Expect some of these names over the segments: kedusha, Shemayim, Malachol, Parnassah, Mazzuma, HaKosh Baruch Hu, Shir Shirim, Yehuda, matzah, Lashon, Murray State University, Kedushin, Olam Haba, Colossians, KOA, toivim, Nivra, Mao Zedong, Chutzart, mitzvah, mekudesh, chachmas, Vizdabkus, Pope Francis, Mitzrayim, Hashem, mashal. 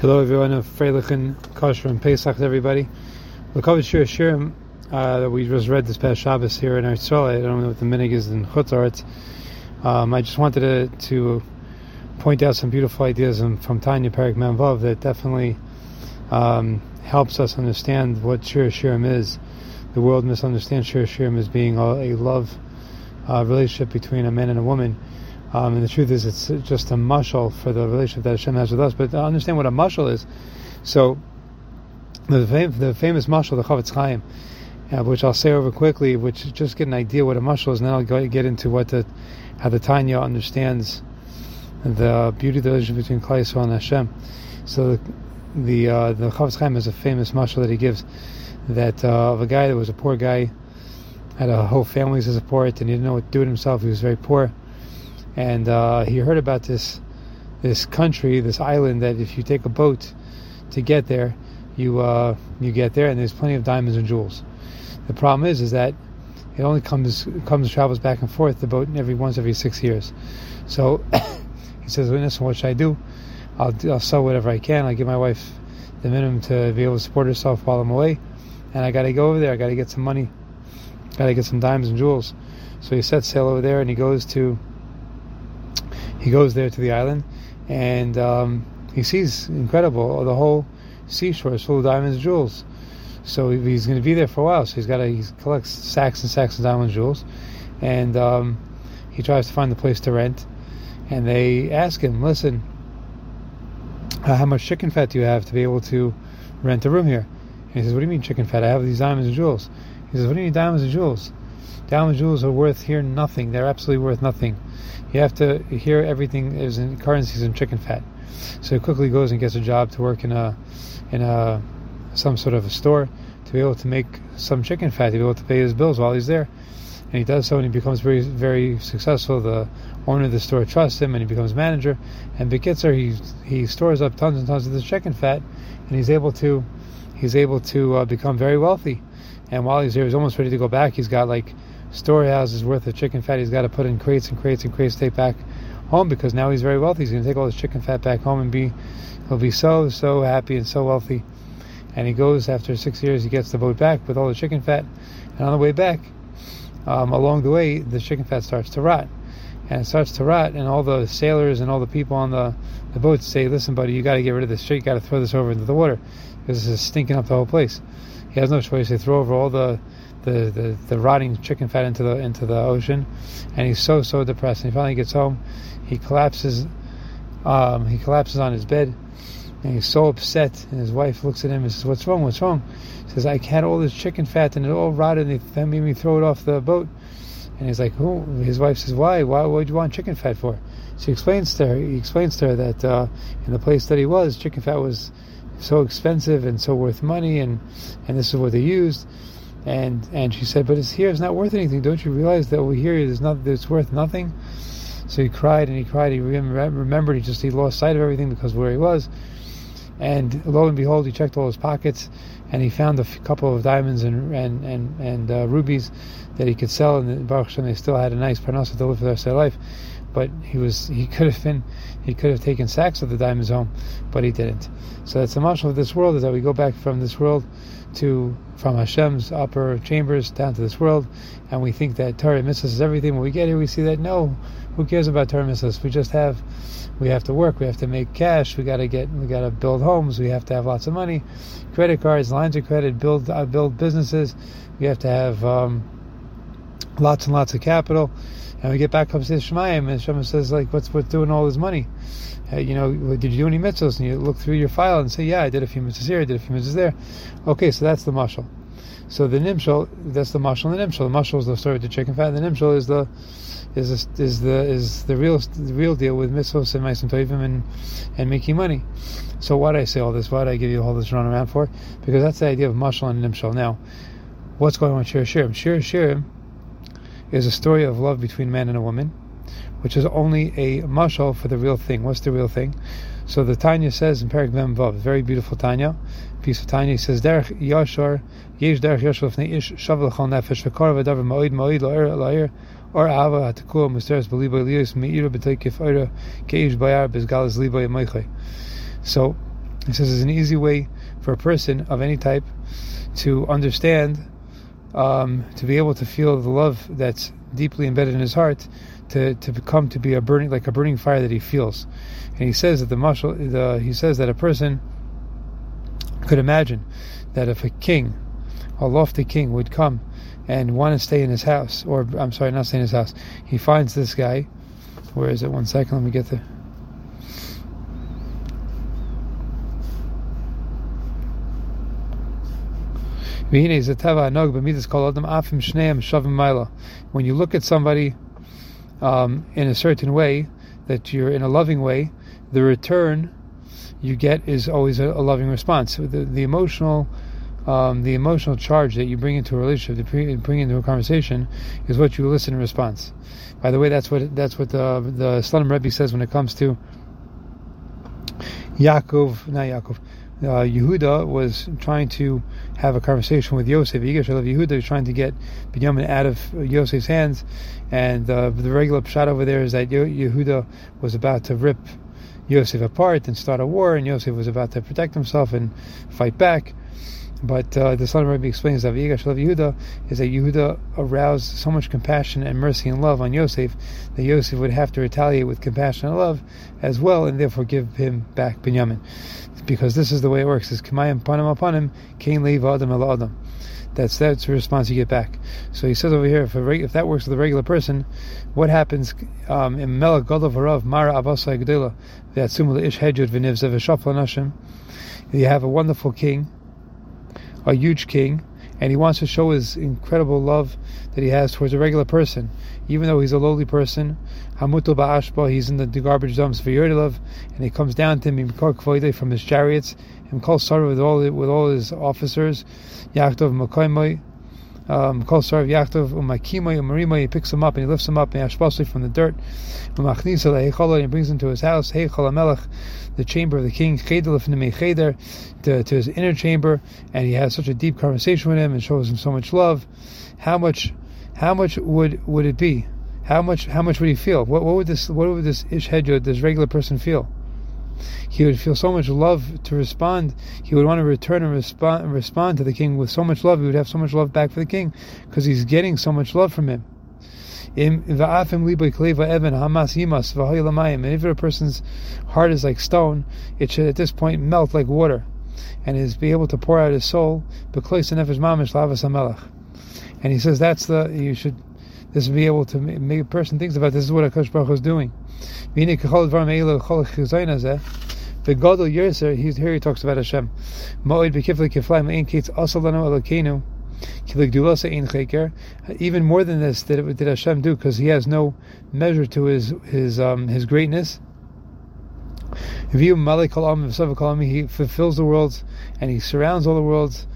Hello everyone, a Freilichen Kosher and Pesach to everybody. We'll cover Shir Shirim that we just read this past Shabbos here in Eretz Makkah. I don't know what the minig is in Chutzart. I just wanted to point out some beautiful ideas from Tanya, Perek Mem Vav, that definitely helps us understand what Shir Shirim is. The world misunderstands Shir Shirim as being a love relationship between a man and a woman. And the truth is, it's just a mashal for the relationship that Hashem has with us. But to understand what a mashal is, so the famous mashal, the Chofetz Chaim, which I'll say over quickly, which just get an idea what a mashal is, and then I'll get into how the Tanya understands the beauty of the relationship between Klal Yisrael and Hashem. So the Chofetz Chaim has a famous mashal that he gives, that of a guy that was a poor guy, had a whole family to support, and he didn't know what to do with himself. He was very poor. And he heard about this country, this island, that if you take a boat to get there, you get there, and there's plenty of diamonds and jewels. The problem is that it only travels back and forth, the boat, every 6 years. So he says, well, listen, what should I do? I'll sell whatever I can. I'll give my wife the minimum to be able to support herself while I'm away. And I got to go over there. I got to get some money. Got to get some diamonds and jewels. So he sets sail over there, and he goes there to the island, and he sees, incredible, the whole seashore is full of diamonds and jewels. So he's going to be there for a while, so he collects sacks and sacks of diamonds and jewels, and he tries to find the place to rent. And they ask him, listen, how much chicken fat do you have to be able to rent a room here? And he says, what do you mean chicken fat? I have these diamonds and jewels. He says, what do you mean diamonds and jewels? Diamonds and jewels are worth here nothing. They're absolutely worth nothing. You have to hear everything is in currencies and chicken fat. So he quickly goes and gets a job to work in some sort of a store to be able to make some chicken fat, to be able to pay his bills while he's there. And he does so, and he becomes very, very successful. The owner of the store trusts him, and he becomes manager. And Bekitzer, he stores up tons and tons of this chicken fat, and he's able to become very wealthy. And while he's there, he's almost ready to go back. He's got like storehouses worth of chicken fat. He's got to put in crates and crates and crates to take back home, because now he's very wealthy. He's going to take all his chicken fat back home and he'll be so happy and so wealthy. And he goes, after 6 years, he gets the boat back with all the chicken fat. And on the way back, along the way, the chicken fat starts to rot. And it starts to rot, and all the sailors and all the people on the boat say, listen, buddy, you got to get rid of this shit. You got to throw this over into the water, because this is stinking up the whole place. He has no choice. They throw over all the rotting chicken fat into the ocean, and he's so depressed. And he finally gets home. He collapses on his bed, and he's so upset. And his wife looks at him and says, "What's wrong? What's wrong?" He says, "I had all this chicken fat, and it all rotted, and they made me throw it off the boat." And he's like, "Who?" His wife says, "Why? Why would you want chicken fat for?" So he explains to her that in the place that he was, chicken fat was so expensive and so worth money, and this is what they used. And she said, but it's not worth anything. Don't you realize that over here it's worth nothing? So he cried and he cried. He remembered. He lost sight of everything because of where he was. And lo and behold, he checked all his pockets, and he found a couple of diamonds and rubies that he could sell. And Baruch Hashem, they still had a nice Parnassah to live for the rest of their life. But he could have taken sacks of the diamonds home, but he didn't. So that's the mashal of this world, is that we go back from this world from Hashem's upper chambers down to this world, and we think that Torah and mitzvahs is everything. When we get here, we see that no, who cares about Torah and mitzvahs? We have to work, we have to make cash, we gotta build homes, we have to have lots of money, credit cards, lines of credit, build businesses, we have to have lots and lots of capital. And we get back upstairs to Shemayim, and Hashem says, like, what's doing all this money? Did you do any mitzvahs? And you look through your file and say, yeah, I did a few mitzvahs here, I did a few mitzvahs there. Okay, so that's the mashal. So the nimshal, that's the mashal and the nimshal. The mashal is the story of the chicken fat, and the nimshal is the real deal with mitzvahs and ma'asim toivim and making money. So why did I say all this? Why did I give you all this runaround for? Because that's the idea of mashal and nimshal. Now, what's going on with Shir Shirim? Shir Shirim is a story of love between man and a woman, which is only a mashal for the real thing. What's the real thing? So the Tanya says in Perek Mem Vav, very beautiful Tanya, piece of Tanya, he says, Derech Yashar, Yesh Derech Yashar Lefnei Ish Shav L'chol Nefesh V'kor V'davar Ma'id Ma'id La'ir La'ir Or Ava Hatakua Musteres B'libo Elias Me'ira B'teikif Oira Ke'ish Bayar B'zgalas Libo Yemeichai. So He says it's an easy way for a person of any type to understand, to be able to feel the love that's deeply embedded in his heart, to come to be a burning fire that he feels. And he says that he says that a person could imagine that if a king, a lofty king, would come and want to stay in his house, or I'm sorry, not stay in his house, he finds this guy. Where is it? 1 second, let me get there. When you look at somebody in a certain way, that you're in a loving way, the return you get is always a loving response. The emotional charge that you bring into a relationship, bring into a conversation, is what you elicit in response. By the way, that's what the Slonim Rebbe says when it comes to Yaakov. Yehuda was trying to have a conversation with Yosef. Yehuda was trying to get Binyamin out of Yosef's hands, and the regular shot over there is that Yehuda was about to rip Yosef apart and start a war, and Yosef was about to protect himself and fight back. But the Slonim Rebbe explains that Yehuda is that Yehuda aroused so much compassion and mercy and love on Yosef that Yosef would have to retaliate with compassion and love as well, and therefore give him back Binyamin. Because this is the way it works. It's Kamayim Panim Apanim, Kain Leiva Adam El Adam. That's the response you get back. So he says over here, if that works with a regular person, what happens? In Melech Gadol V'Rav Mara Abasai Gedela V'Atzum L'Ish Hejud V'Nivzeh V'Shaf L'Nashim. You have a wonderful king, a huge king, and he wants to show his incredible love that he has towards a regular person, even though he's a lowly person. Hamuto ba'ashba, he's in the garbage dumps for Yerdilov, and he comes down to him from his chariots, and calls Sarv with all his officers. Yachtov Makoimoi, calls Sarv Yachtov Umakimoi Umarimoy. He picks him up and he lifts him up and Ashbasli from the dirt. Umachnisa leHecholot, and he brings him to his house. Heichol Hamelech, the chamber of the king, to his inner chamber, and he has such a deep conversation with him and shows him so much love. How much would it be? How much would he feel? What would this Ish Hedjud, this regular person, feel? He would feel so much love to respond. He would want to return and respond to the king with so much love. He would have so much love back for the king because he's getting so much love from him. And if a person's heart is like stone, it should at this point melt like water, and is be able to pour out his soul. And he says that's this would be able to make a person think about this is what HaKosh Baruch Hu is doing. The God of Yerser, here he talks about Hashem. Even more than this did Hashem do, because he has no measure to his greatness. He fulfills the worlds and he surrounds all the worlds.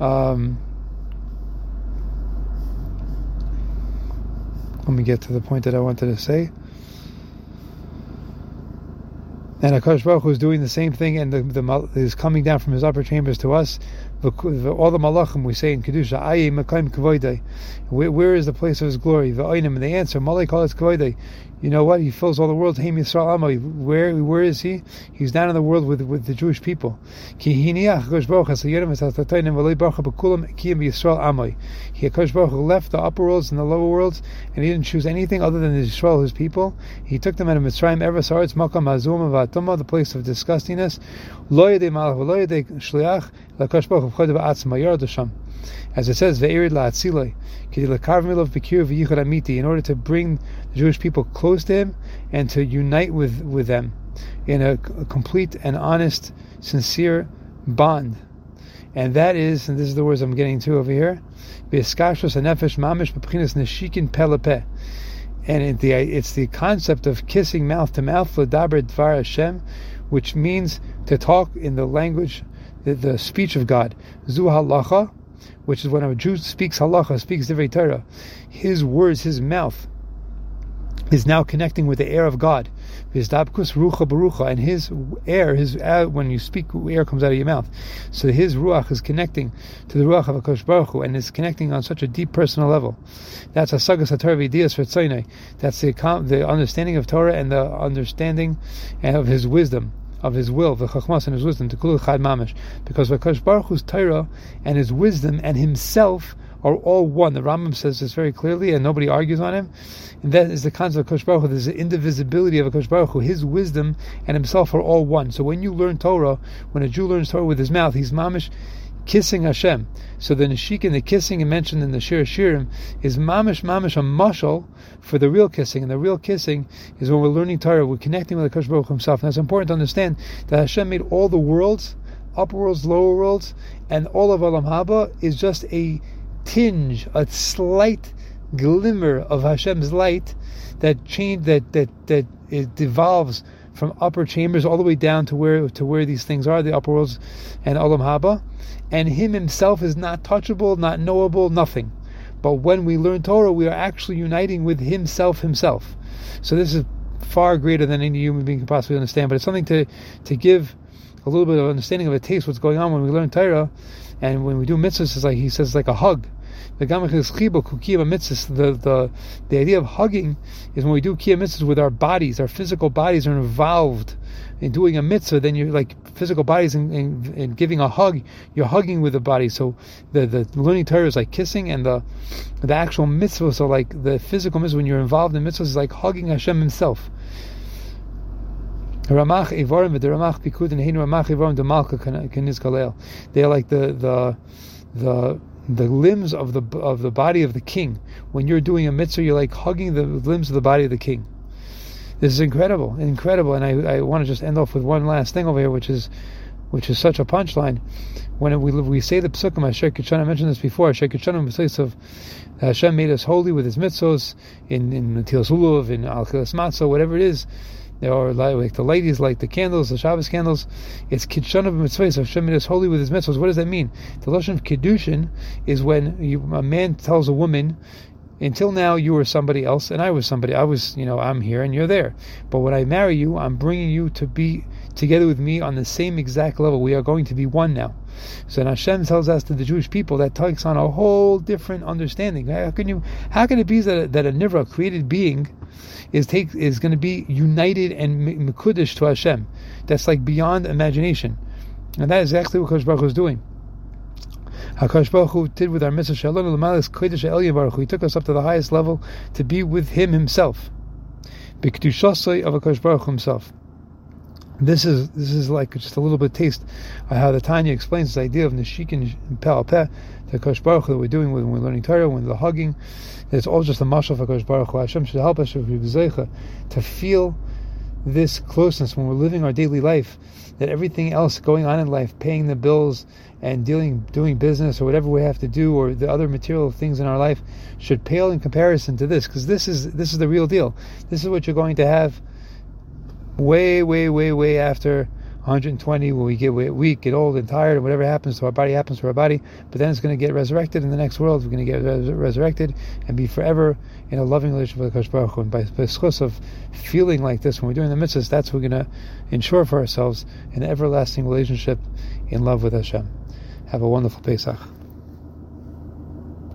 Let me get to the point that I wanted to say. And HaKosh Baruch Hu is doing the same thing, and is coming down from his upper chambers to us. All the malachim, we say in kedusha, Aye Mekayim Kavoidai. Where is the place of his glory? And they answer, Malachol is Kavoidai. You know what? He fills all the world. Heim Yisrael Amo. Where is he? He's down in the world with the Jewish people. He left the upper worlds and the lower worlds, and he didn't choose anything other than the Yisrael, his people. He took them out of Mitzrayim, Eretz Makkah, Mazzuma, Vatoma, the place of disgustingness. Lo Yedei Malach, Lo Yedei Shliach. As it says, in order to bring the Jewish people close to him and to unite with them in a complete and honest, sincere bond. And this is the words I'm getting to over here, and it's the concept of kissing mouth to mouth, which means to talk in the language, the speech of God, Zuhallacha, which is when a Jew speaks halacha, speaks Divrei Torah, his words, his mouth, is now connecting with the air of God, Vizdabkus Rucha Barucha, and his air, when you speak, air comes out of your mouth. So his ruach is connecting to the ruach of HaKosh Baruch Hu, and is connecting on such a deep personal level. That's a Sagas HaTorah ideas for Tanya. That's the understanding of Torah and the understanding of his wisdom. of his will, the chachmas and his wisdom, to kulu chad mamish, because HaKosh Baruch Hu's Torah and his wisdom and himself are all one. The Rambam says this very clearly, and nobody argues on him. And that is the concept of HaKosh Baruch Hu. There's the indivisibility of HaKosh Baruch Hu. His wisdom and himself are all one. So when you learn Torah, when a Jew learns Torah with his mouth, he's mamish kissing Hashem. So the neshik and the kissing mentioned in the Shir Shirim is mamish a mashal for the real kissing. And the real kissing is when we're learning Torah, we're connecting with HaKosh Baruch Hu himself. And it's important to understand that Hashem made all the worlds, upper worlds, lower worlds, and all of Olam Haba is just a tinge, a slight glimmer of Hashem's light that change, that it devolves from upper chambers all the way down to where these things are, the upper worlds and Olam Haba. And Him Himself is not touchable, not knowable, nothing. But when we learn Torah, we are actually uniting with Himself. So this is far greater than any human being can possibly understand. But it's something to give a little bit of understanding of a taste what's going on when we learn Torah. And when we do mitzvahs, it's like he says, it's like a hug. The idea of hugging is when we do kiyum mitzvahs with our bodies, our physical bodies are involved in doing a mitzvah. Then you're like physical bodies and giving a hug. You're hugging with the body. So the learning Torah is like kissing, and the actual mitzvahs are like the physical mitzvah. When you're involved in mitzvahs, is like hugging Hashem Himself. They are like the limbs of the body of the king. When you're doing a mitzvah, you're like hugging the limbs of the body of the king. This is incredible. And I want to just end off with one last thing over here, which is such a punchline. When we say the P'sukim, I mentioned this before, Hashem made us holy with His mitzvahs, in Natilas Lulav, in Alchilas Matzah, whatever it is. There are like the ladies, like the candles, the Shabbos candles. It's Kidshon of Mitzvahs. Hashem is holy with His mitzvahs. What does that mean? The Lashon of Kedushin is when a man tells a woman, until now you were somebody else and I was somebody. I'm here and you're there. But when I marry you, I'm bringing you to be together with me on the same exact level. We are going to be one now. So then Hashem tells us, to the Jewish people, that takes on a whole different understanding. How can it be that a nivra, a created being, is going to be united and mekudesh to Hashem? That's like beyond imagination, and that is exactly what HaKosh Baruch Hu is doing. HaKosh Baruch Hu did with our mitzvah. He took us up to the highest level to be with Him Himself, b'kedushasoi of HaKosh Baruch Hu Himself. This is like just a little bit of taste of how the Tanya explains this idea of neshik and pe'al peh, the HaKosh Baruch Hu that we're doing when we're learning Torah, when we're hugging. It's all just a mashal for HaKosh Baruch Hu. Hashem should help us to feel this closeness when we're living our daily life, that everything else going on in life, paying the bills and doing business or whatever we have to do, or the other material things in our life, should pale in comparison to this, because this is the real deal. This is what you're going to have way after 120, when we get weak, get old and tired, and whatever happens to our body, but then it's going to get resurrected in the next world. We're going to get resurrected and be forever in a loving relationship with HaKosh Baruch Hu. And by schus of feeling like this when we're doing the mitzvahs, that's what we're going to ensure for ourselves, an everlasting relationship in love with Hashem. Have a wonderful Pesach.